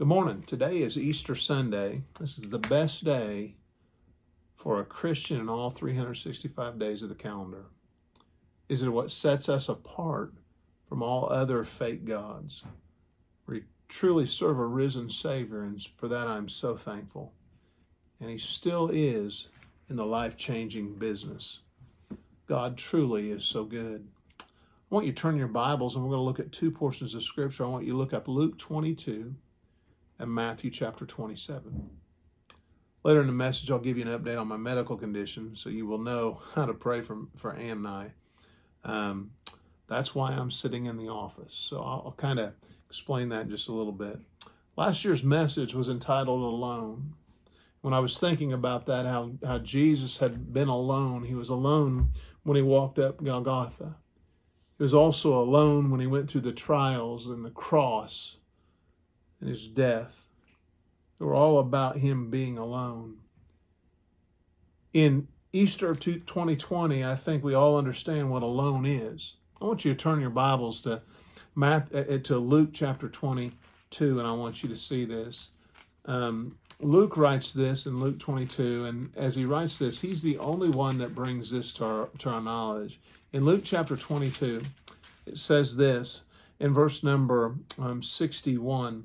Good morning. Today is Easter Sunday. This is the best day for a Christian in all 365 days of the calendar. Is it what sets us apart from all other fake gods? We truly serve a risen Savior, and for that I'm so thankful. And He still is in the life-changing business. God truly is so good. I want you to turn your Bibles, and we're going to look at two portions of Scripture. I want you to look up Luke 22. And Matthew chapter 27. Later in the message, I'll give you an update on my medical condition so you will know how to pray for Ann and I. That's why I'm sitting in the office. So I'll kind of explain that in just a little bit. Last year's message was entitled Alone. When I was thinking about that, how Jesus had been alone. He was alone when He walked up Golgotha. He was also alone when He went through the trials and the cross and His death. They were all about Him being alone. In Easter 2020, I think we all understand what alone is. I want you to turn your Bibles to Luke chapter 22, and I want you to see this. Luke writes this in Luke 22, and as he writes this, he's the only one that brings this to our knowledge. In Luke chapter 22, it says this, in verse number 61,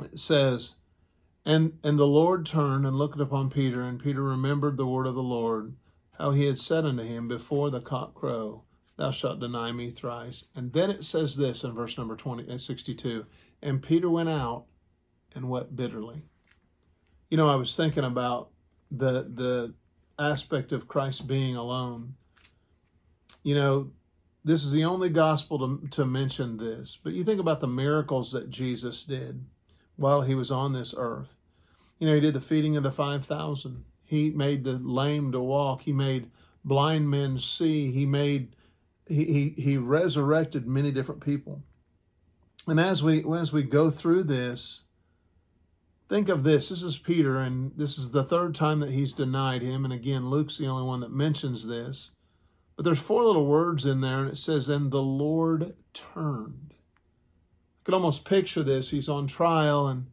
it says, and the Lord turned and looked upon Peter, and Peter remembered the word of the Lord, how He had said unto him, before the cock crow, thou shalt deny me thrice. And then it says this in verse number 62, and Peter went out and wept bitterly. You know, I was thinking about the aspect of Christ being alone. You know, this is the only gospel to mention this. But you think about the miracles that Jesus did while He was on this earth. You know, He did the feeding of the 5,000. He made the lame to walk. He made blind men see. He resurrected many different people. And as we go through this, think of this. This is Peter, and this is the third time that he's denied Him. And again, Luke's the only one that mentions this. But there's four little words in there, and it says, and the Lord turned. I could almost picture this. He's on trial, and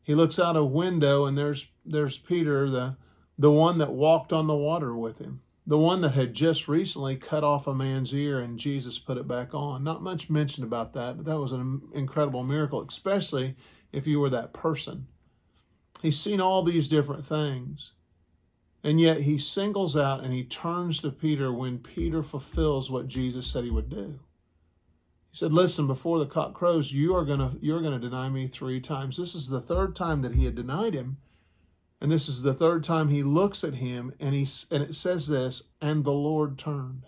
he looks out a window, and there's Peter, the one that walked on the water with Him, the one that had just recently cut off a man's ear, and Jesus put it back on. Not much mentioned about that, but that was an incredible miracle, especially if you were that person. He's seen all these different things. And yet He singles out and He turns to Peter when Peter fulfills what Jesus said he would do. He said, listen, before the cock crows, you're going to deny me three times. This is the third time that he had denied Him. And this is the third time he looks at Him, and it says this, and the Lord turned.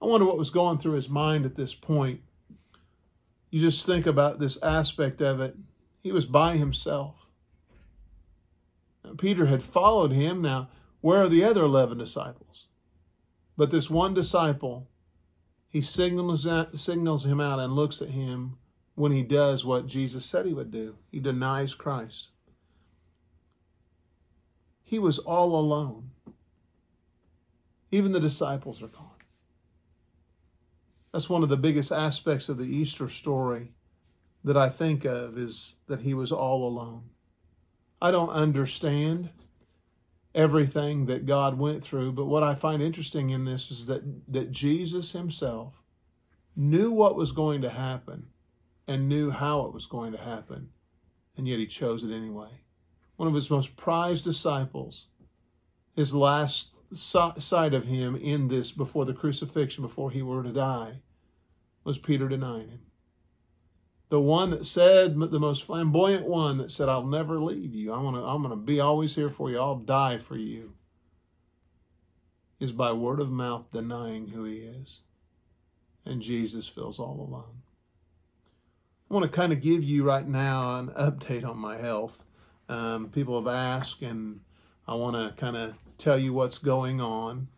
I wonder what was going through His mind at this point. You just think about this aspect of it. He was by himself. Peter had followed Him. Now, where are the other 11 disciples? But this one disciple, he signals him out and looks at him when he does what Jesus said he would do. He denies Christ. He was all alone. Even the disciples are gone. That's one of the biggest aspects of the Easter story that I think of, is that He was all alone. I don't understand everything that God went through, but what I find interesting in this is that Jesus Himself knew what was going to happen and knew how it was going to happen, and yet He chose it anyway. One of His most prized disciples, His last sight of Him in this, before the crucifixion, before He were to die, was Peter denying Him. The one that said, the most flamboyant one that said, I'll never leave you. I'm going to be always here for you. I'll die for you. Is by word of mouth denying who He is. And Jesus feels all alone. I want to kind of give you right now an update on my health. People have asked, and I want to kind of tell you what's going on.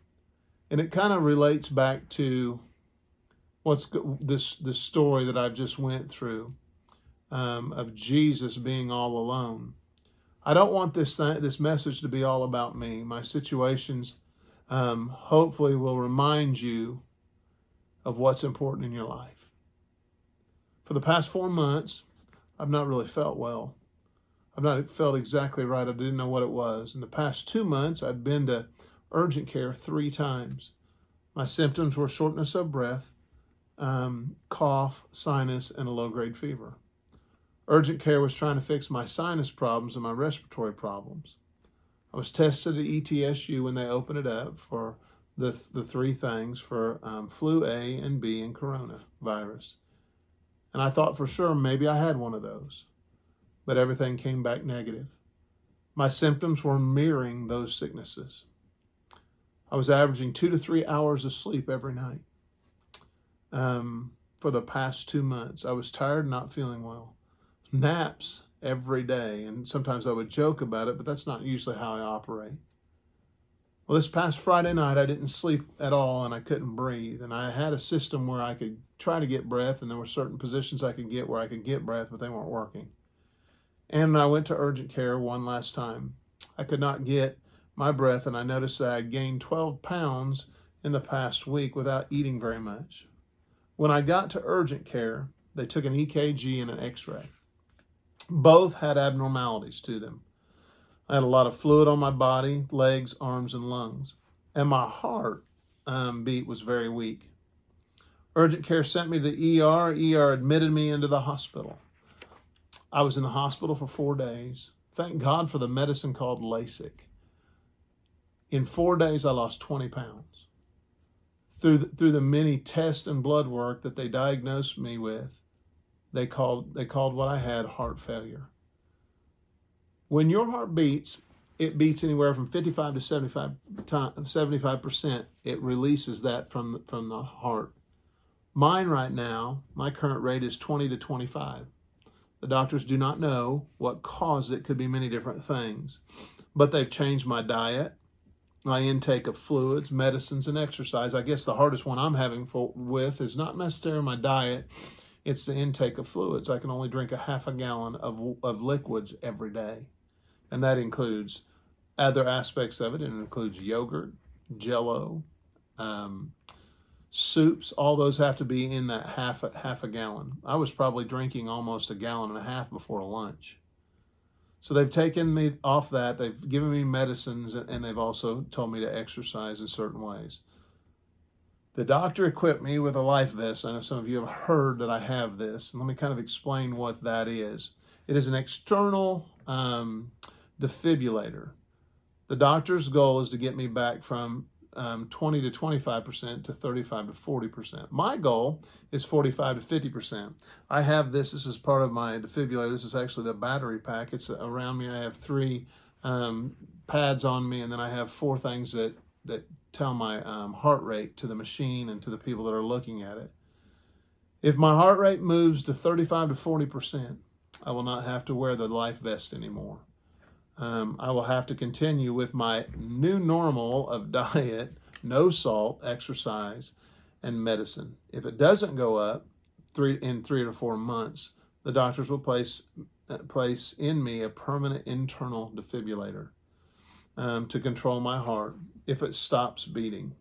And it kind of relates back to what's this story that I just went through of Jesus being all alone. I don't want this message to be all about me. My situations hopefully will remind you of what's important in your life. For the past 4 months, I've not really felt well. I've not felt exactly right. I didn't know what it was. In the past 2 months, I've been to urgent care 3 times. My symptoms were shortness of breath, cough, sinus, and a low-grade fever. Urgent care was trying to fix my sinus problems and my respiratory problems. I was tested at ETSU when they opened it up for the 3 things for flu A and B and coronavirus. And I thought for sure maybe I had one of those, but everything came back negative. My symptoms were mirroring those sicknesses. I was averaging 2 to 3 hours of sleep every night for the past 2 months. I was tired and not feeling well. Naps every day, and sometimes I would joke about it, but that's not usually how I operate. Well, this past Friday night, I didn't sleep at all, and I couldn't breathe, and I had a system where I could try to get breath, and there were certain positions I could get where I could get breath, but they weren't working. And I went to urgent care one last time. I could not get my breath, and I noticed that I had gained 12 pounds in the past week without eating very much. When I got to urgent care, they took an EKG and an x-ray. Both had abnormalities to them. I had a lot of fluid on my body, legs, arms, and lungs. And my heart beat was very weak. Urgent care sent me to the ER. ER admitted me into the hospital. I was in the hospital for 4 days. Thank God for the medicine called Lasix. In 4 days, I lost 20 pounds. Through the many tests and blood work that they diagnosed me with, They called what I had heart failure. When your heart beats, it beats anywhere from 55 to 75%. It releases that from the heart. Mine right now, my current rate is 20 to 25. The doctors do not know what caused it. Could be many different things, but they've changed my diet, my intake of fluids, medicines, and exercise. I guess the hardest one I'm having with is not necessarily my diet. It's the intake of fluids. I can only drink a half a gallon of liquids every day. And that includes other aspects of it. It includes yogurt, Jell-O, soups. All those have to be in that half a gallon. I was probably drinking almost a gallon and a half before lunch. So they've taken me off that. They've given me medicines, and they've also told me to exercise in certain ways. The doctor equipped me with a life vest. I know some of you have heard that I have this. And let me kind of explain what that is. It is an external defibrillator. The doctor's goal is to get me back from 20 to 25% to 35 to 40%. My goal is 45 to 50%. I have this. This is part of my defibrillator. This is actually the battery pack. It's around me. I have 3 pads on me, and then I have 4 things that tell my heart rate to the machine and to the people that are looking at it. If my heart rate moves to 35 to 40%, I will not have to wear the life vest anymore. I will have to continue with my new normal of diet, no salt, exercise, and medicine. If it doesn't go up in 3 to 4 months, the doctors will place in me a permanent internal defibrillator to control my heart if it stops beating.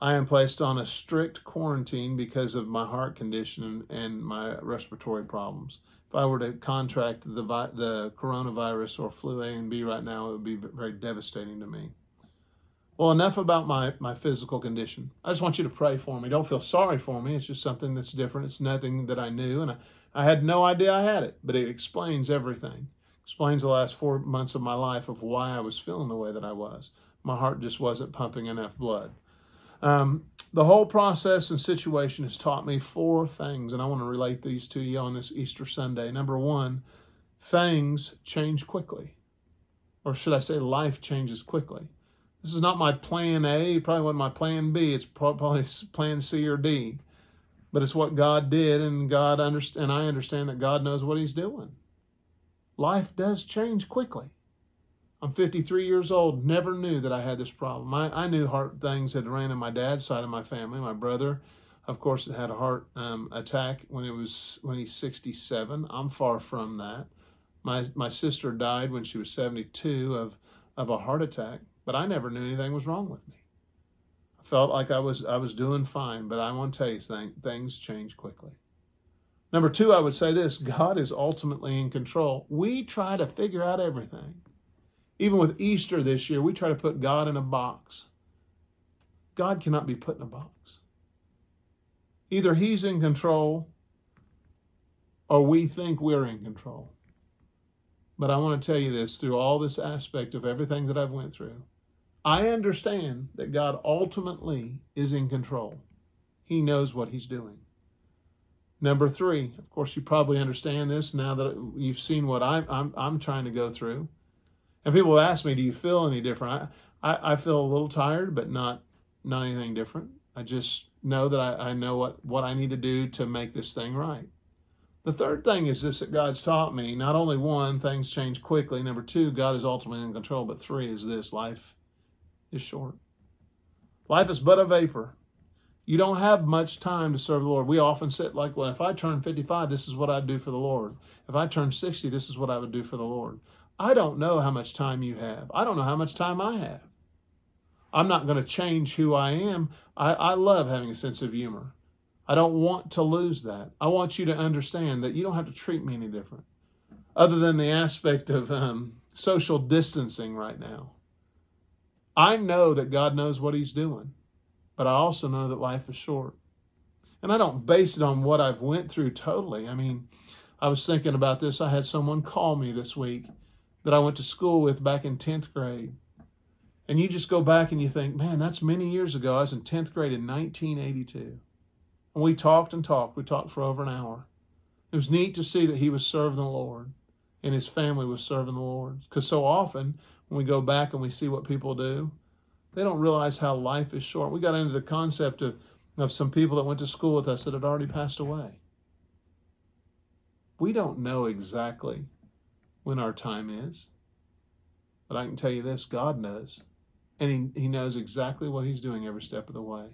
I am placed on a strict quarantine because of my heart condition and my respiratory problems. If I were to contract the coronavirus or flu A and B right now, it would be very devastating to me. Well, enough about my physical condition. I just want you to pray for me. Don't feel sorry for me. It's just something that's different. It's nothing that I knew, and I had no idea I had it, but it explains everything. Explains the last 4 months of my life of why I was feeling the way that I was. My heart just wasn't pumping enough blood. The whole process and situation has taught me 4 things, and I want to relate these to you on this Easter Sunday. Number 1, things change quickly. Or should I say life changes quickly. This is not my plan A, probably wasn't my plan B. It's probably plan C or D. But it's what God did, and I understand that God knows what he's doing. Life does change quickly. I'm 53 years old, never knew that I had this problem. I knew heart things that ran in my dad's side of my family. My brother, of course, had a heart attack when he's 67. I'm far from that. My sister died when she was 72 of a heart attack, but I never knew anything was wrong with me. I felt like I was doing fine, but I want to tell you, things change quickly. Number two, I would say this: God is ultimately in control. We try to figure out everything. Even with Easter this year, we try to put God in a box. God cannot be put in a box. Either he's in control or we think we're in control. But I want to tell you this, through all this aspect of everything that I've went through, I understand that God ultimately is in control. He knows what he's doing. Number three, of course, you probably understand this now that you've seen what I'm trying to go through. And people have asked me, do you feel any different? I feel a little tired, but not anything different. I just know that I know what I need to do to make this thing right. The third thing is this, that God's taught me, not only one, things change quickly. Number two, God is ultimately in control. But three is this, life is short. Life is but a vapor. You don't have much time to serve the Lord. We often sit like, well, if I turn 55, this is what I'd do for the Lord. If I turn 60, this is what I would do for the Lord. I don't know how much time you have. I don't know how much time I have. I'm not going to change who I am. I love having a sense of humor. I don't want to lose that. I want you to understand that you don't have to treat me any different, other than the aspect of social distancing right now. I know that God knows what he's doing, but I also know that life is short. And I don't base it on what I've went through totally. I mean, I was thinking about this. I had someone call me this week that I went to school with back in 10th grade. And you just go back and you think, man, that's many years ago. I was in 10th grade in 1982. And we talked and talked. We talked for over an hour. It was neat to see that he was serving the Lord and his family was serving the Lord. Because so often when we go back and we see what people do, they don't realize how life is short. We got into the concept of some people that went to school with us that had already passed away. We don't know exactly when our time is. But I can tell you this, God knows. And he knows exactly what he's doing every step of the way.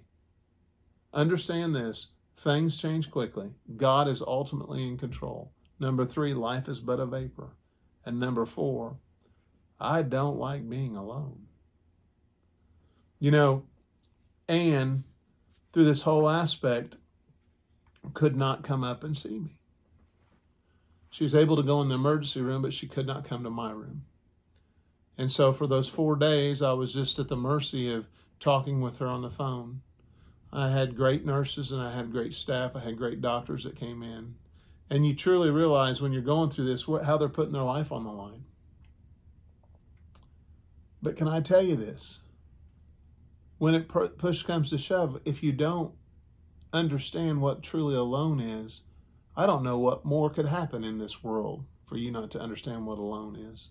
Understand this, things change quickly. God is ultimately in control. Number three, life is but a vapor. And number four, I don't like being alone. You know, Anne, through this whole aspect, could not come up and see me. She was able to go in the emergency room, but she could not come to my room. And so for those 4 days, I was just at the mercy of talking with her on the phone. I had great nurses and I had great staff. I had great doctors that came in. And you truly realize when you're going through this, how they're putting their life on the line. But can I tell you this? When it push comes to shove, if you don't understand what truly alone is, I don't know what more could happen in this world for you not to understand what alone is.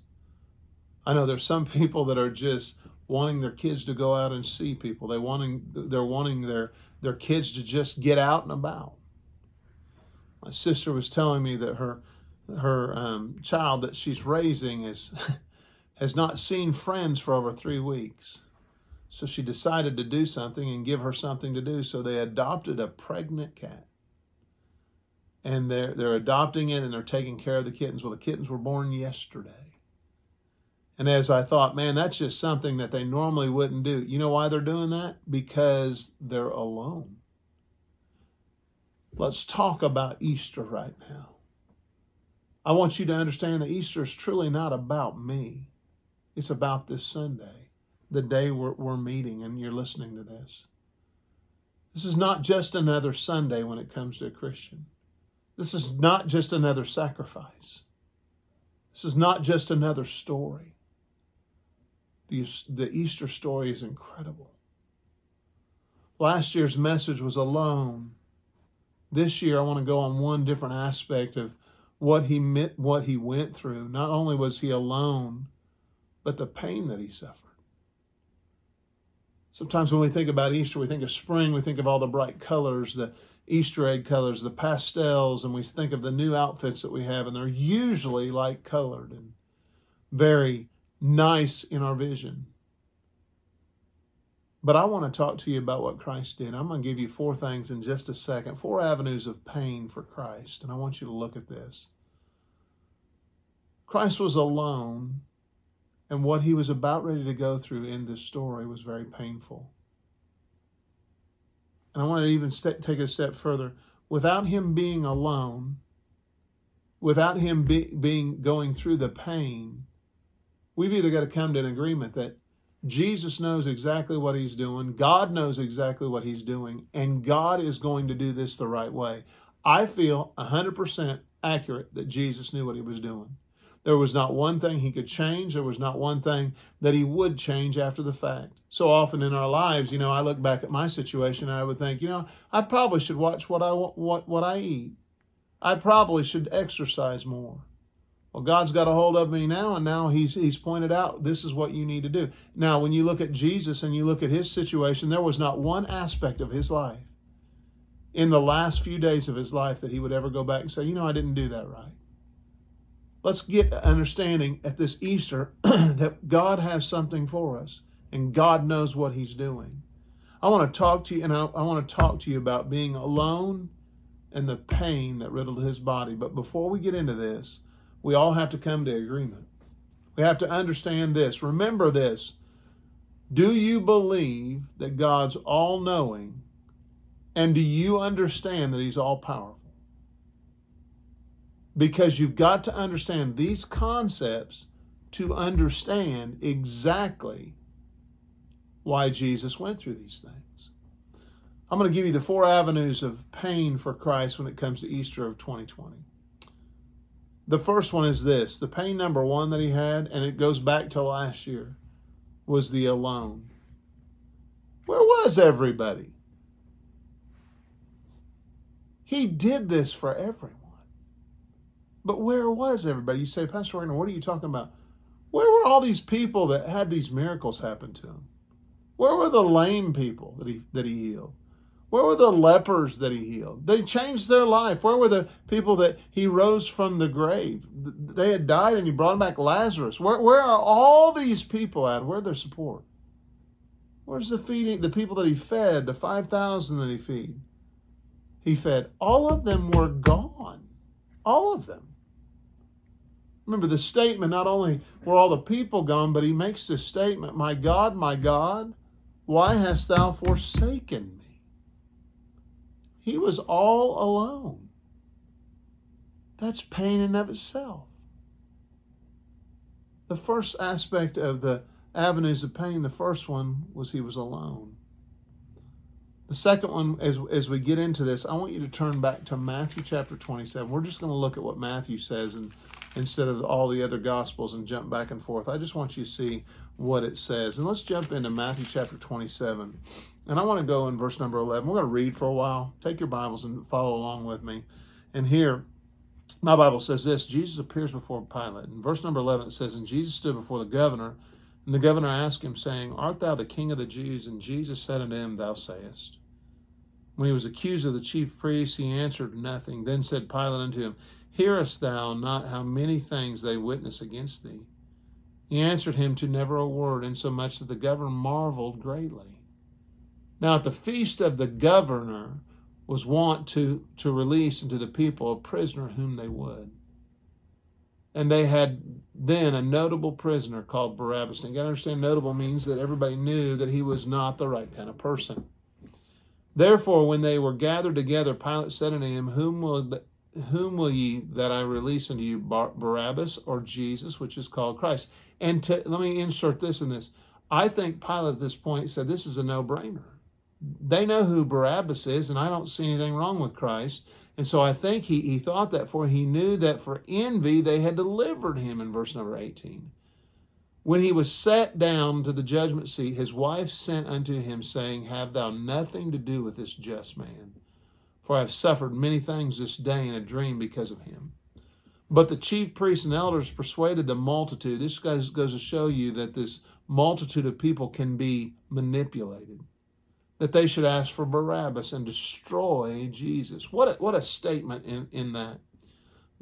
I know there's some people that are just wanting their kids to go out and see people. They're wanting their kids to just get out and about. My sister was telling me that her child that she's raising has not seen friends for over 3 weeks. So she decided to do something and give her something to do. So they adopted a pregnant cat. And they're adopting it and they're taking care of the kittens. Well, the kittens were born yesterday. And as I thought, man, that's just something that they normally wouldn't do. You know why they're doing that? Because they're alone. Let's talk about Easter right now. I want you to understand that Easter is truly not about me. It's about this Sunday, the day we're meeting and you're listening to this. This is not just another Sunday when it comes to a Christian. This is not just another sacrifice. This is not just another story. The Easter story is incredible. Last year's message was alone. This year, I want to go on one different aspect of what he went through. Not only was he alone, but the pain that he suffered. Sometimes when we think about Easter, we think of spring, we think of all the bright colors, the Easter egg colors, the pastels, and we think of the new outfits that we have, and they're usually light colored and very nice in our vision. But I want to talk to you about what Christ did. I'm going to give you 4 things in just a second, 4 avenues of pain for Christ, and I want you to look at this. Christ was alone, and what he was about ready to go through in this story was very painful. And I want to even take it a step further. without him being alone, without him going through the pain, we've either got to come to an agreement that Jesus knows exactly what he's doing, God knows exactly what he's doing, and God is going to do this the right way. I feel 100% accurate that Jesus knew what he was doing. There was not one thing he could change. There was not one thing that he would change after the fact. So often in our lives, you know, I look back at my situation and I would think, you know, I probably should watch what I eat. I probably should exercise more. Well, God's got a hold of me now, and now he's pointed out this is what you need to do. Now, when you look at Jesus and you look at his situation, there was not one aspect of his life in the last few days of his life that he would ever go back and say, you know, I didn't do that right. Let's get understanding at this Easter that God has something for us and God knows what he's doing. I want to talk to you, and I want to talk to you about being alone and the pain that riddled his body. But before we get into this, we all have to come to agreement. We have to understand this. Remember this. Do you believe that God's all-knowing, and do you understand that he's all-powerful? Because you've got to understand these concepts to understand exactly why Jesus went through these things. I'm going to give you the 4 avenues of pain for Christ when it comes to Easter of 2020. The first one is this. The pain number one that he had, and it goes back to last year, was the alone. Where was everybody? He did this for everyone. But where was everybody? You say, Pastor Wagner, what are you talking about? Where were all these people that had these miracles happen to them? Where were the lame people that he healed? Where were the lepers that he healed? They changed their life. Where were the people that he rose from the grave? They had died and he brought back Lazarus. Where are all these people at? Where's their support? Where's the feeding? The people that he fed, the 5,000 that he fed, all of them were gone. All of them. Remember the statement, not only were all the people gone, but he makes this statement, my God, why hast thou forsaken me? He was all alone. That's pain in and of itself. The first aspect of the avenues of pain, the first one was he was alone. The second one, as we get into this, I want you to turn back to Matthew chapter 27. We're just going to look at what Matthew says and instead of all the other gospels and jump back and forth. I just want you to see what it says. And let's jump into Matthew chapter 27. And I want to go in verse number 11. We're going to read for a while. Take your Bibles and follow along with me. And here, my Bible says this, Jesus appears before Pilate. In verse number 11, it says, and Jesus stood before the governor, and the governor asked him, saying, art thou the king of the Jews? And Jesus said unto him, thou sayest. When he was accused of the chief priests, he answered nothing. Then said Pilate unto him, hearest thou not how many things they witness against thee? He answered him to never a word, insomuch that the governor marveled greatly. Now at the feast of the governor was wont to release unto the people a prisoner whom they would. And they had then a notable prisoner called Barabbas. And you got to understand, notable means that everybody knew that he was not the right kind of person. Therefore, when they were gathered together, Pilate said unto him, Whom will ye that I release unto you, Barabbas or Jesus, which is called Christ? And let me insert this in this. I think Pilate at this point said, this is a no-brainer. They know who Barabbas is, and I don't see anything wrong with Christ. And so I think he thought that, for he knew that for envy they had delivered him in verse number 18. When he was set down to the judgment seat, his wife sent unto him, saying, have thou nothing to do with this just man? For I have suffered many things this day in a dream because of him. But the chief priests and elders persuaded the multitude. This goes to show you that this multitude of people can be manipulated. That they should ask for Barabbas and destroy Jesus. What a statement in that.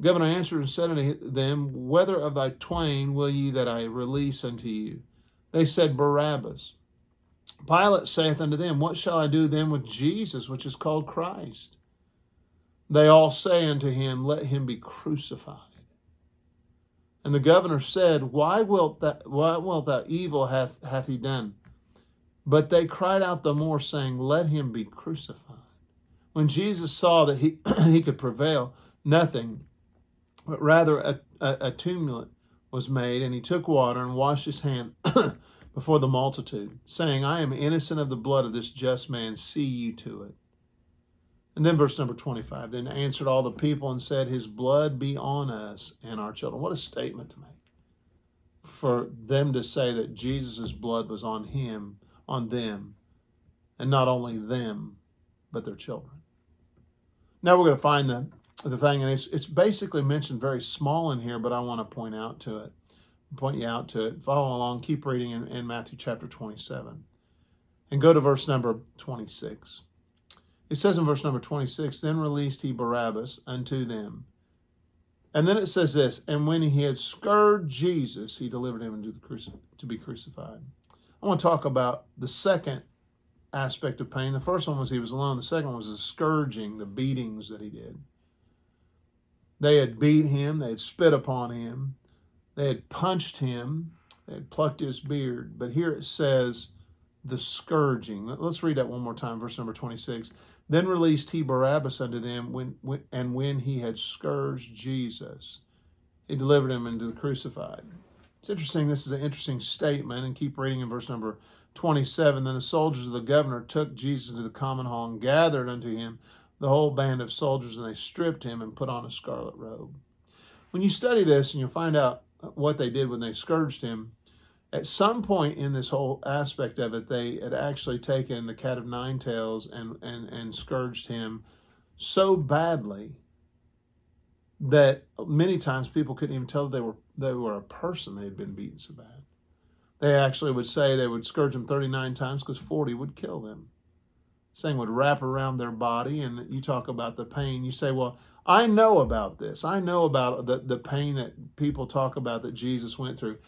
The governor answered and said unto them, whether of thy twain will ye that I release unto you? They said, Barabbas. Pilate saith unto them, what shall I do then with Jesus, which is called Christ? They all say unto him, let him be crucified. And the governor said, why wilt thou evil hath he done? But they cried out the more, saying, let him be crucified. When Jesus saw that he could prevail, nothing, but rather a tumult was made, and he took water and washed his hand before the multitude, saying, I am innocent of the blood of this just man, see you to it. And then verse number 25, then answered all the people and said, his blood be on us and our children. What a statement to make for them to say that Jesus' blood was on him, on them, and not only them, but their children. Now we're going to find the thing, and it's basically mentioned very small in here, but I want to point you out to it. Follow along, keep reading in Matthew chapter 27. And go to verse number 26. It says in verse number 26, then released he Barabbas unto them. And then it says this, and when he had scourged Jesus, he delivered him into to be crucified. I want to talk about the second aspect of pain. The first one was he was alone. The second one was the scourging, the beatings that he did. They had beat him. They had spit upon him. They had punched him. They had plucked his beard. But here it says the scourging. Let's read that one more time, verse number 26. Then released he Barabbas unto them, and when he had scourged Jesus, he delivered him into the crucified. It's interesting. This is an interesting statement. And keep reading in verse number 27. Then the soldiers of the governor took Jesus into the common hall and gathered unto him the whole band of soldiers, and they stripped him and put on a scarlet robe. When you study this, and you'll find out what they did when they scourged him, at some point in this whole aspect of it, they had actually taken the cat of nine tails and scourged him so badly that many times people couldn't even tell they were a person. They had been beaten so bad. They actually would say they would scourge him 39 times because 40 would kill them. Saying would wrap around their body, and you talk about the pain. You say, well, I know about this. I know about the pain that people talk about that Jesus went through.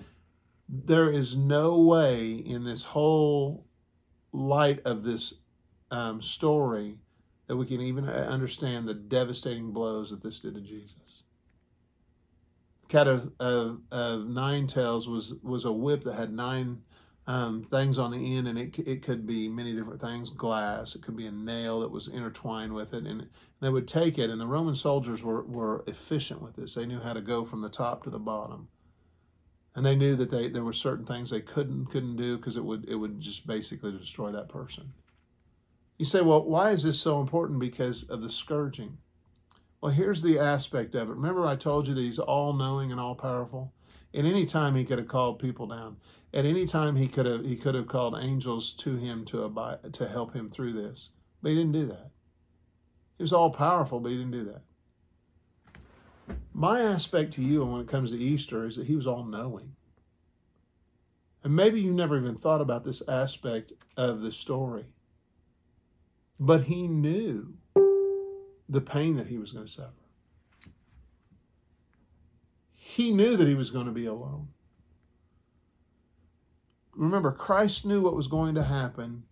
There is no way in this whole light of this story that we can even understand the devastating blows that this did to Jesus. The cat of nine tails was a whip that had nine things on the end, and it could be many different things, glass, it could be a nail that was intertwined with it, and they would take it, and the Roman soldiers were efficient with this. They knew how to go from the top to the bottom, and they knew that there were certain things they couldn't do because it would just basically destroy that person. You say, well, why is this so important? Because of the scourging. Well, here's the aspect of it. Remember I told you that he's all-knowing and all-powerful? At any time he could have called people down. At any time he could have called angels to him to help him through this, but he didn't do that. He was all powerful, but he didn't do that. My aspect to you when it comes to Easter is that he was all knowing. And maybe you never even thought about this aspect of the story, but he knew the pain that he was going to suffer. He knew that he was going to be alone. Remember, Christ knew what was going to happen,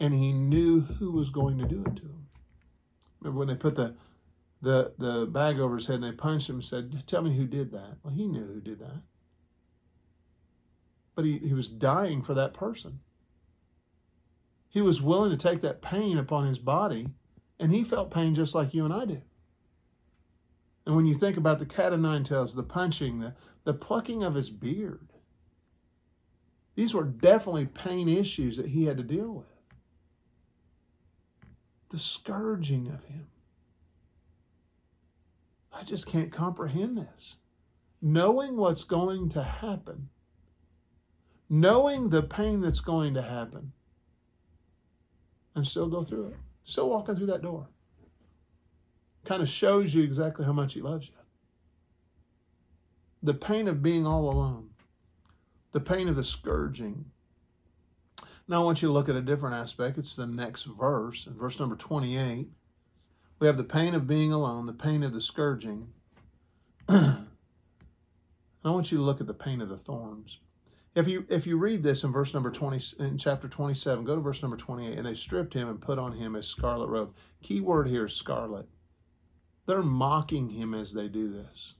and he knew who was going to do it to him. Remember when they put the bag over his head and they punched him and said, tell me who did that. Well, he knew who did that. But he was dying for that person. He was willing to take that pain upon his body, and he felt pain just like you and I do. And when you think about the cat of nine tails, the punching, the plucking of his beard, these were definitely pain issues that he had to deal with. The scourging of him. I just can't comprehend this. Knowing what's going to happen, knowing the pain that's going to happen, and still go through it, still walking through that door, kind of shows you exactly how much he loves you. The pain of being all alone. The pain of the scourging. Now I want you to look at a different aspect. It's the next verse. In verse number 28, we have the pain of being alone, the pain of the scourging. And I want you to look at the pain of the thorns. If you read this in verse number 20, in chapter 27, go to verse number 28, and they stripped him and put on him a scarlet robe. Key word here is scarlet. They're mocking him as they do this.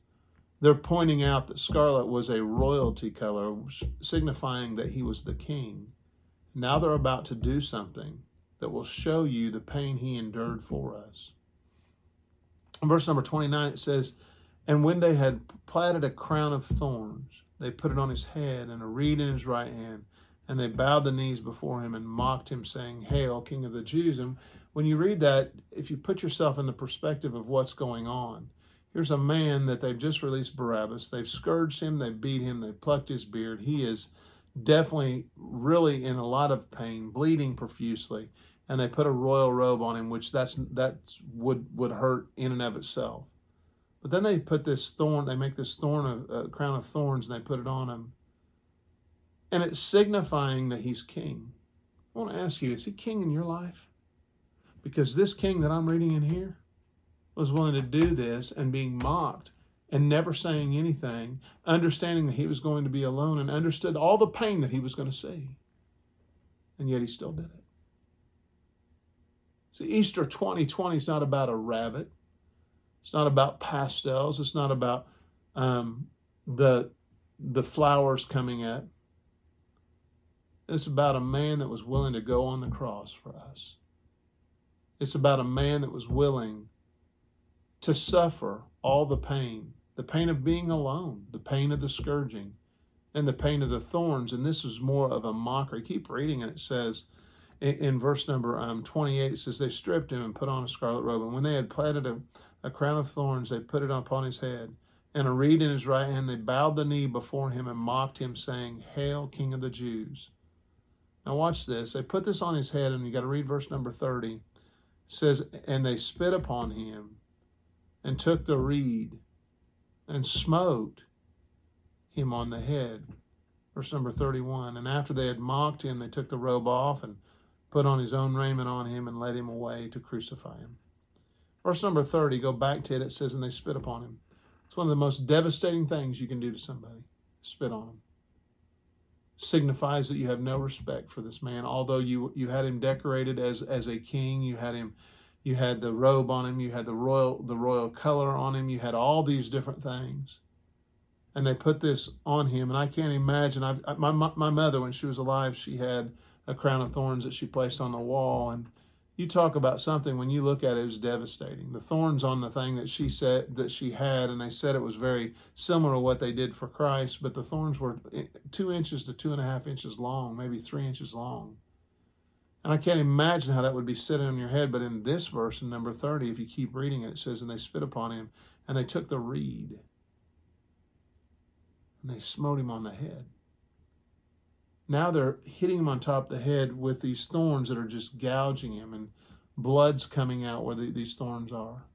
They're pointing out that scarlet was a royalty color, signifying that he was the king. Now they're about to do something that will show you the pain he endured for us. In verse number 29, it says, and when they had platted a crown of thorns, they put it on his head and a reed in his right hand, and they bowed the knees before him and mocked him, saying, Hail, King of the Jews. And when you read that, if you put yourself in the perspective of what's going on, here's a man that they've just released Barabbas. They've scourged him. They beat him. They plucked his beard. He is definitely really in a lot of pain, bleeding profusely. And they put a royal robe on him, which would hurt in and of itself. But then they put this thorn, they make this thorn, a crown of thorns, and they put it on him. And it's signifying that he's king. I want to ask you, is he king in your life? Because this king that I'm reading in here was willing to do this and being mocked and never saying anything, understanding that he was going to be alone and understood all the pain that he was going to see. And yet he still did it. See, Easter 2020 is not about a rabbit. It's not about pastels. It's not about the flowers coming up. It's about a man that was willing to go on the cross for us. It's about a man that was willing to suffer all the pain of being alone, the pain of the scourging, and the pain of the thorns. And this is more of a mockery. Keep reading, and it says, in verse number 28, it says, they stripped him and put on a scarlet robe. And when they had platted a crown of thorns, they put it upon his head, and a reed in his right hand. They bowed the knee before him and mocked him, saying, Hail, King of the Jews. Now watch this. They put this on his head, and you got to read verse number 30. It says, and they spit upon him and took the reed and smote him on the head. Verse number 31. And after they had mocked him, they took the robe off and put on his own raiment on him and led him away to crucify him. Verse number 30, go back to it. It says, and they spit upon him. It's one of the most devastating things you can do to somebody. Spit on him. Signifies that you have no respect for this man. Although you had him decorated as a king, you had the robe on him, you had the royal color on him, you had all these different things. And they put this on him. And I can't imagine. My mother, when she was alive, she had a crown of thorns that she placed on the wall. And you talk about something, when you look at it, it was devastating. The thorns on the thing that she said that she had, and they said it was very similar to what they did for Christ, but the thorns were 2 inches to 2.5 inches long, maybe 3 inches long. And I can't imagine how that would be sitting on your head, but in this verse, in number 30, if you keep reading it, it says, and they spit upon him, and they took the reed, and they smote him on the head. Now they're hitting him on top of the head with these thorns that are just gouging him, and blood's coming out where these thorns are.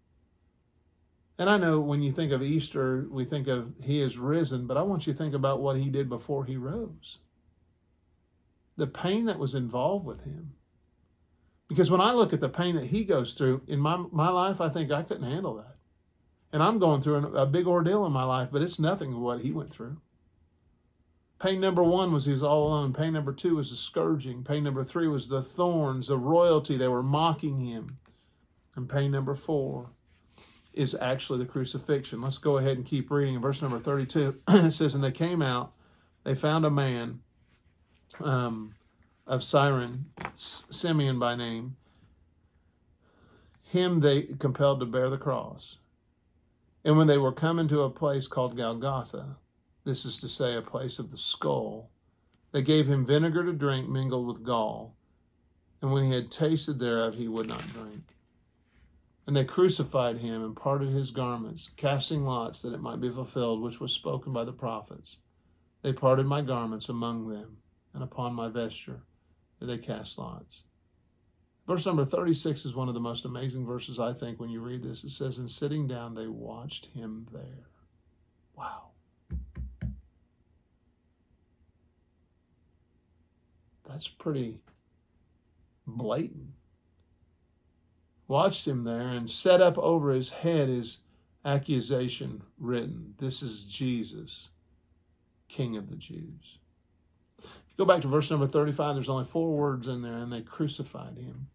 And I know when you think of Easter, we think of he is risen, but I want you to think about what he did before he rose. The pain that was involved with him. Because when I look at the pain that he goes through in my life, I think I couldn't handle that. And I'm going through a big ordeal in my life, but it's nothing of what he went through. Pain number one was he was all alone. Pain number two was the scourging. Pain number three was the thorns, the royalty. They were mocking him. And pain number four is actually the crucifixion. Let's go ahead and keep reading. In verse number 32, it says, and they came out, they found a man of Cyrene, Simeon by name. Him they compelled to bear the cross. And when they were coming to a place called Golgotha, this is to say, a place of the skull, they gave him vinegar to drink mingled with gall. And when he had tasted thereof, he would not drink. And they crucified him and parted his garments, casting lots that it might be fulfilled, which was spoken by the prophets. They parted my garments among them, and upon my vesture they cast lots. Verse number 36 is one of the most amazing verses, I think, when you read this. It says, and sitting down, they watched him there. Wow. That's pretty blatant. Watched him there and set up over his head his accusation written. This is Jesus, King of the Jews. If you go back to verse number 35, there's only 4 words in there, and they crucified him.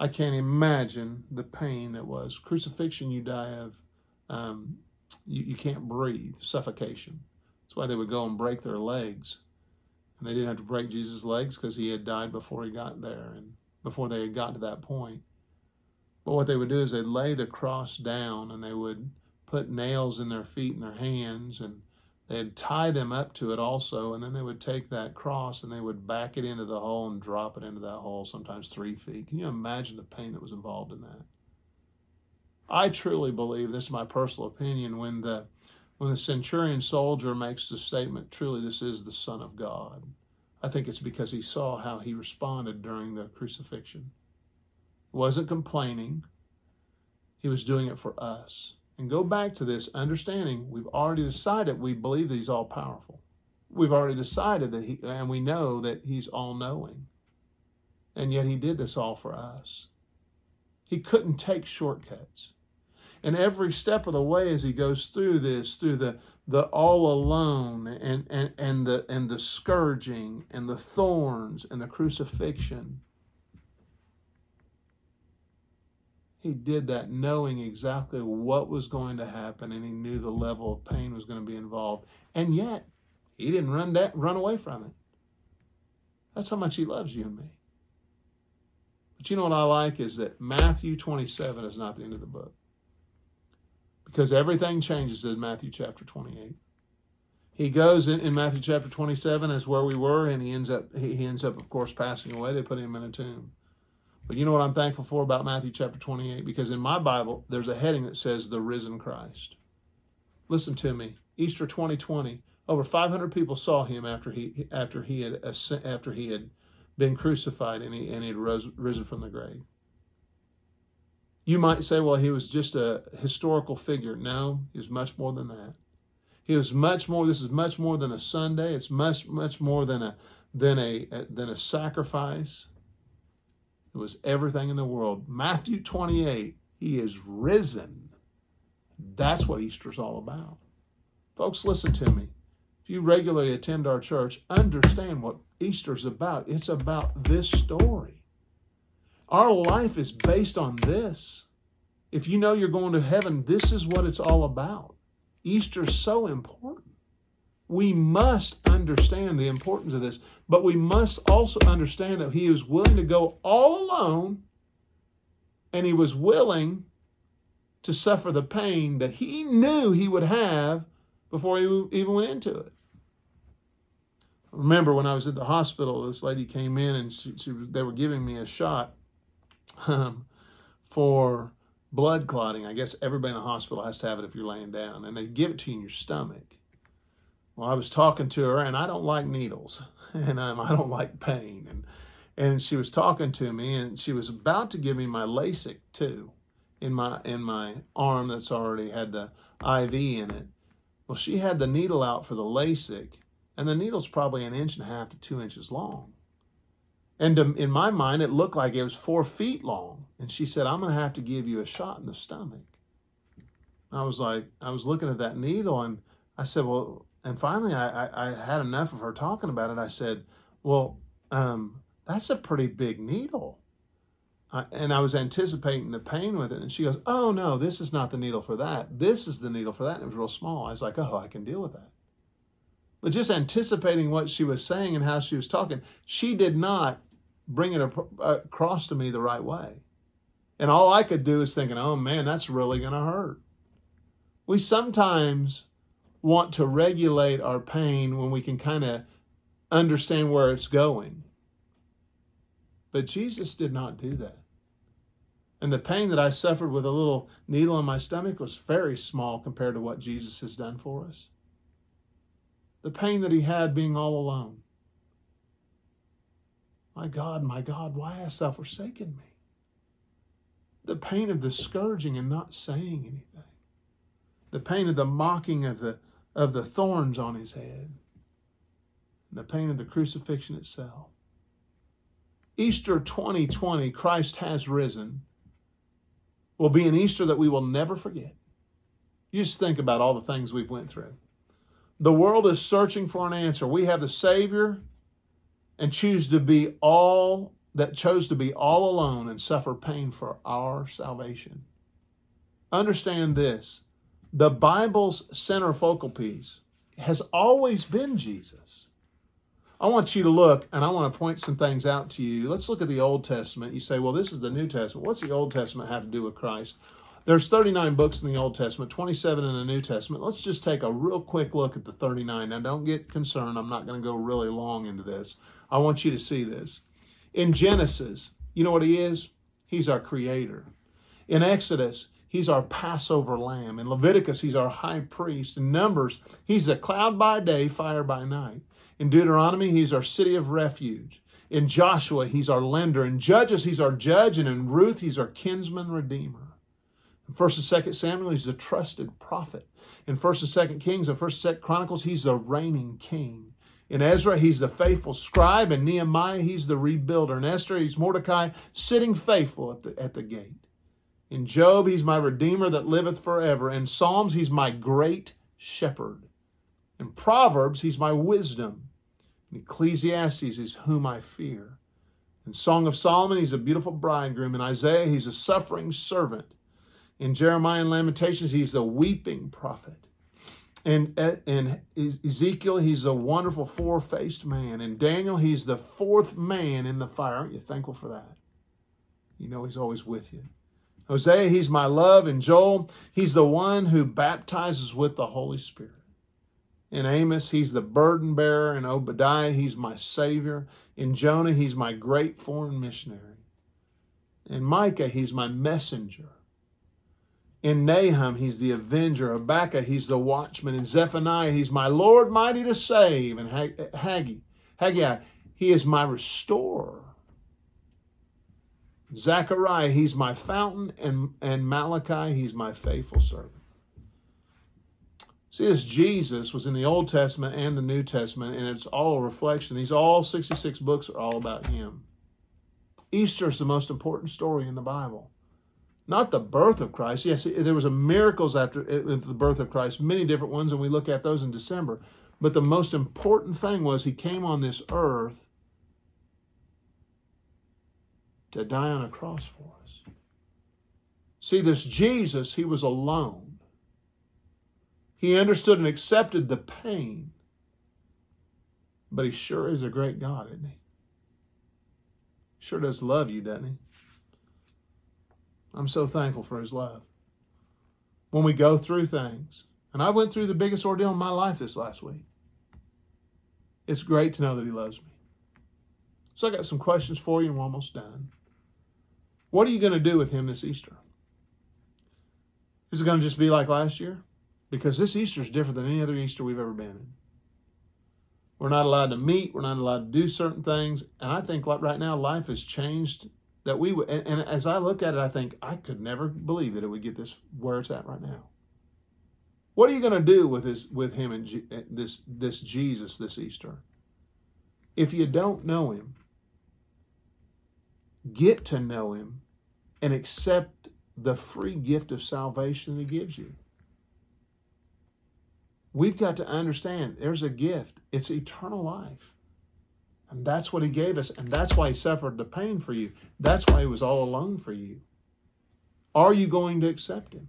I can't imagine the pain that was. Crucifixion, you die of, you can't breathe, suffocation. That's why they would go and break their legs. And they didn't have to break Jesus' legs because he had died before he got there and before they had got to that point. But what they would do is they'd lay the cross down and they would put nails in their feet and their hands, and they'd tie them up to it also. And then they would take that cross and they would back it into the hole and drop it into that hole, sometimes 3 feet. Can you imagine the pain that was involved in that? I truly believe, this is my personal opinion, when the centurion soldier makes the statement, truly this is the Son of God, I think it's because he saw how he responded during the crucifixion. He wasn't complaining. He was doing it for us. And go back to this understanding. We've already decided we believe that he's all-powerful. We've already decided that and we know that he's all-knowing. And yet he did this all for us. He couldn't take shortcuts. And every step of the way as he goes through this, through the all alone and the scourging and the thorns and the crucifixion, he did that knowing exactly what was going to happen, and he knew the level of pain was going to be involved. And yet, he didn't run away from it. That's how much he loves you and me. But you know what I like is that Matthew 27 is not the end of the book. Because everything changes in Matthew chapter 28. He goes in Matthew chapter 27 is where we were, and he ends up, of course, passing away. They put him in a tomb. But you know what I'm thankful for about Matthew chapter 28? Because in my Bible, there's a heading that says, The Risen Christ. Listen to me. Easter 2020, over 500 people saw him after he had been crucified and he had risen from the grave. You might say, well, he was just a historical figure. No, he was much more than that. He was much more. This is much more than a Sunday. It's much more than a sacrifice. It was everything in the world. Matthew 28, he is risen. That's what Easter's all about. Folks, listen to me. If you regularly attend our church, understand what Easter's about. It's about this story. Our life is based on this. If you know you're going to heaven, this is what it's all about. Easter's so important. We must understand the importance of this, but we must also understand that he was willing to go all alone, and he was willing to suffer the pain that he knew he would have before he even went into it. I remember when I was at the hospital, this lady came in and they were giving me a shot for blood clotting. I guess everybody in the hospital has to have it if you're laying down, and they give it to you in your stomach. Well, I was talking to her, and I don't like needles, and I don't like pain, and she was talking to me, and she was about to give me my Lasix too, in my arm that's already had the IV in it. Well, she had the needle out for the Lasix, and the needle's probably 1.5 to 2 inches long. And in my mind, it looked like it was 4 feet long. And she said, I'm going to have to give you a shot in the stomach. And I was looking at that needle, and I said, well, and finally I had enough of her talking about it. I said, well, that's a pretty big needle. And I was anticipating the pain with it. And she goes, oh no, this is not the needle for that. This is the needle for that. And it was real small. I was like, oh, I can deal with that. But just anticipating what she was saying and how she was talking, she did not bring it across to me the right way. And all I could do is thinking, oh man, that's really going to hurt. We sometimes want to regulate our pain when we can kind of understand where it's going. But Jesus did not do that. And the pain that I suffered with a little needle in my stomach was very small compared to what Jesus has done for us. The pain that he had being all alone. My God, why hast thou forsaken me? The pain of the scourging and not saying anything. The pain of the mocking of the thorns on his head. The pain of the crucifixion itself. Easter 2020, Christ has risen, will be an Easter that we will never forget. You just think about all the things we've went through. The world is searching for an answer. We have the Savior and chose to be all alone and suffer pain for our salvation. Understand this. The Bible's center focal piece has always been Jesus. I want you to look, and I want to point some things out to you. Let's look at the Old Testament. You say, well, this is the New Testament. What's the Old Testament have to do with Christ? There's 39 books in the Old Testament, 27 in the New Testament. Let's just take a real quick look at the 39. Now, don't get concerned. I'm not going to go really long into this. I want you to see this. In Genesis, you know what he is? He's our creator. In Exodus, he's our Passover lamb. In Leviticus, he's our high priest. In Numbers, he's the cloud by day, fire by night. In Deuteronomy, he's our city of refuge. In Joshua, he's our lender. In Judges, he's our judge. And in Ruth, he's our kinsman redeemer. In 1 and 2 Samuel, he's the trusted prophet. In 1 and 2 Kings and 1 and 2 Chronicles, he's the reigning king. In Ezra, he's the faithful scribe. In Nehemiah, he's the rebuilder. In Esther, he's Mordecai, sitting faithful at the gate. In Job, he's my redeemer that liveth forever. In Psalms, he's my great shepherd. In Proverbs, he's my wisdom. In Ecclesiastes, he's whom I fear. In Song of Solomon, he's a beautiful bridegroom. In Isaiah, he's a suffering servant. In Jeremiah and Lamentations, he's the weeping prophet. In Ezekiel, he's a wonderful four-faced man. In Daniel, he's the fourth man in the fire. Aren't you thankful for that? You know he's always with you. Hosea, he's my love. In Joel, he's the one who baptizes with the Holy Spirit. In Amos, he's the burden bearer. In Obadiah, he's my savior. In Jonah, he's my great foreign missionary. In Micah, he's my messenger. In Nahum, he's the avenger. Habakkuk, he's the watchman. In Zephaniah, he's my Lord, mighty to save. And Haggai, he is my restorer. In Zechariah, he's my fountain. And Malachi, he's my faithful servant. See, this Jesus was in the Old Testament and the New Testament, and it's all a reflection. These all 66 books are all about him. Easter is the most important story in the Bible. Not the birth of Christ. Yes, there was miracles after the birth of Christ, many different ones, and we look at those in December. But the most important thing was he came on this earth to die on a cross for us. See, this Jesus, he was alone. He understood and accepted the pain. But he sure is a great God, isn't he? Sure does love you, doesn't he? I'm so thankful for his love. When we go through things, and I went through the biggest ordeal in my life this last week, it's great to know that he loves me. So I got some questions for you, and we're almost done. What are you going to do with him this Easter? Is it going to just be like last year? Because this Easter is different than any other Easter we've ever been in. We're not allowed to meet. We're not allowed to do certain things. And I think right now life has changed. That we would, and as I look at it, I think I could never believe that it would get this where it's at right now. What are you going to do with him and this Jesus this Easter? If you don't know him, get to know him and accept the free gift of salvation he gives you. We've got to understand there's a gift. It's eternal life. And that's what he gave us. And that's why he suffered the pain for you. That's why he was all alone for you. Are you going to accept him?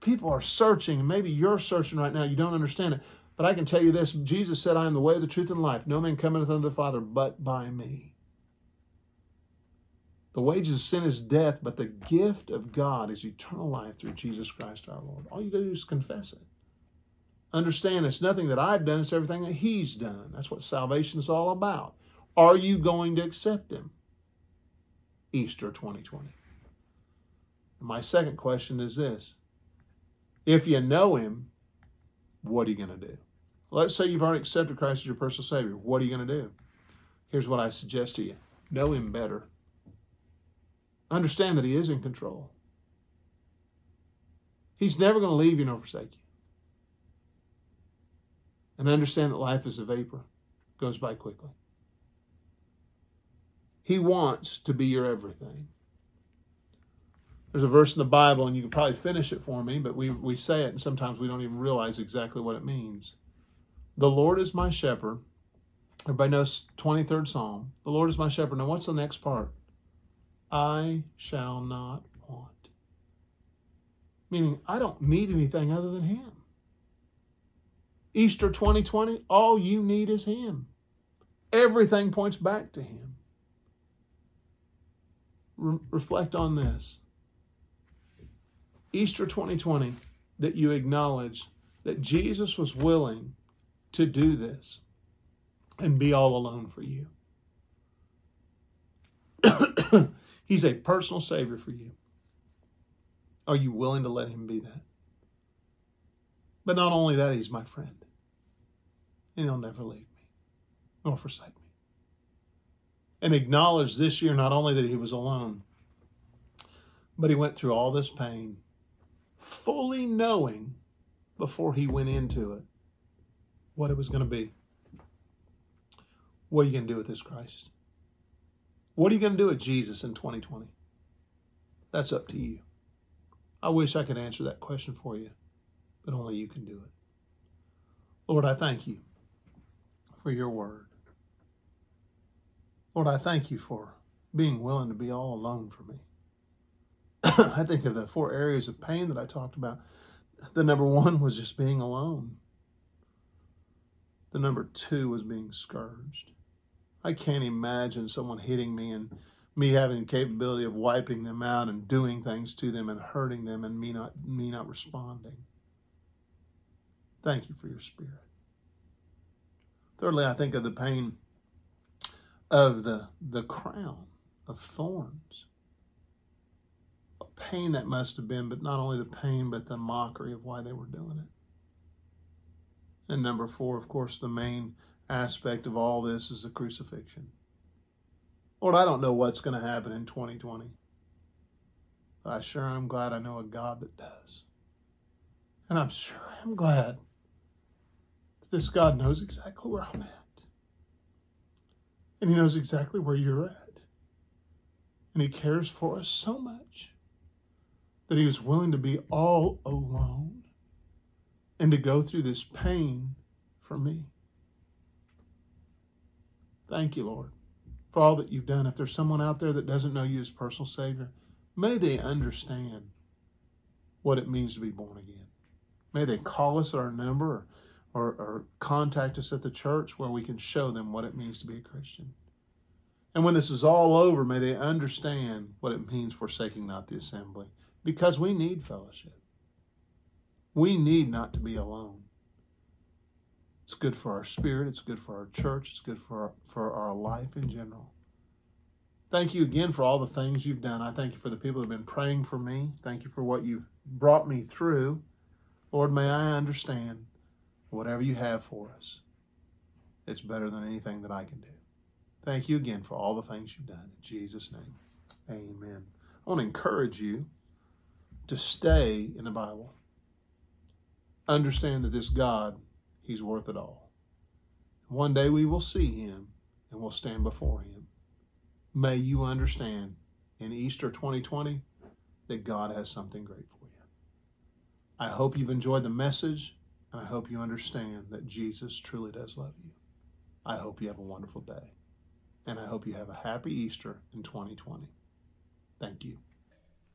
People are searching, and maybe you're searching right now. You don't understand it. But I can tell you this. Jesus said, I am the way, the truth, and life. No man cometh unto the Father but by me. The wages of sin is death, but the gift of God is eternal life through Jesus Christ our Lord. All you got to do is confess it. Understand, it's nothing that I've done, it's everything that he's done. That's what salvation is all about. Are you going to accept him? Easter 2020. My second question is this. If you know him, what are you going to do? Let's say you've already accepted Christ as your personal Savior. What are you going to do? Here's what I suggest to you. Know him better. Understand that he is in control. He's never going to leave you nor forsake you. And understand that life is a vapor. It goes by quickly. He wants to be your everything. There's a verse in the Bible, and you can probably finish it for me, but we say it, and sometimes we don't even realize exactly what it means. The Lord is my shepherd. Everybody knows 23rd Psalm. The Lord is my shepherd. Now, what's the next part? I shall not want. Meaning, I don't need anything other than him. Easter 2020, all you need is him. Everything points back to him. Reflect on this. Easter 2020, that you acknowledge that Jesus was willing to do this and be all alone for you. He's a personal Savior for you. Are you willing to let him be that? But not only that, he's my friend. And he'll never leave me nor forsake me. And acknowledge this year not only that he was alone, but he went through all this pain, fully knowing before he went into it what it was going to be. What are you going to do with this Christ? What are you going to do with Jesus in 2020? That's up to you. I wish I could answer that question for you, but only you can do it. Lord, I thank you for your word. Lord, I thank you for being willing to be all alone for me. I think of the 4 areas of pain that I talked about. The number 1 was just being alone. The number 2 was being scourged. I can't imagine someone hitting me and me having the capability of wiping them out and doing things to them and hurting them and me not responding. Thank you for your spirit. Thirdly, I think of the pain of the crown of thorns. What pain that must have been, but not only the pain, but the mockery of why they were doing it. And number 4, of course, the main aspect of all this is the crucifixion. Lord, I don't know what's going to happen in 2020, but I sure am glad I know a God that does. And I'm sure I'm glad that this God knows exactly where I'm at. And he knows exactly where you're at. And he cares for us so much that he was willing to be all alone and to go through this pain for me. Thank you, Lord, for all that you've done. If there's someone out there that doesn't know you as personal Savior, may they understand what it means to be born again. May they call us at our number or contact us at the church where we can show them what it means to be a Christian. And when this is all over, may they understand what it means forsaking not the assembly, because we need fellowship. We need not to be alone. It's good for our spirit. It's good for our church. It's good for our life in general. Thank you again for all the things you've done. I thank you for the people that have been praying for me. Thank you for what you've brought me through. Lord, may I understand whatever you have for us, it's better than anything that I can do. Thank you again for all the things you've done. In Jesus' name, amen. I want to encourage you to stay in the Bible. Understand that this God, he's worth it all. One day we will see him and we'll stand before him. May you understand in Easter 2020 that God has something great for you. I hope you've enjoyed the message. I hope you understand that Jesus truly does love you. I hope you have a wonderful day. And I hope you have a happy Easter in 2020. Thank you.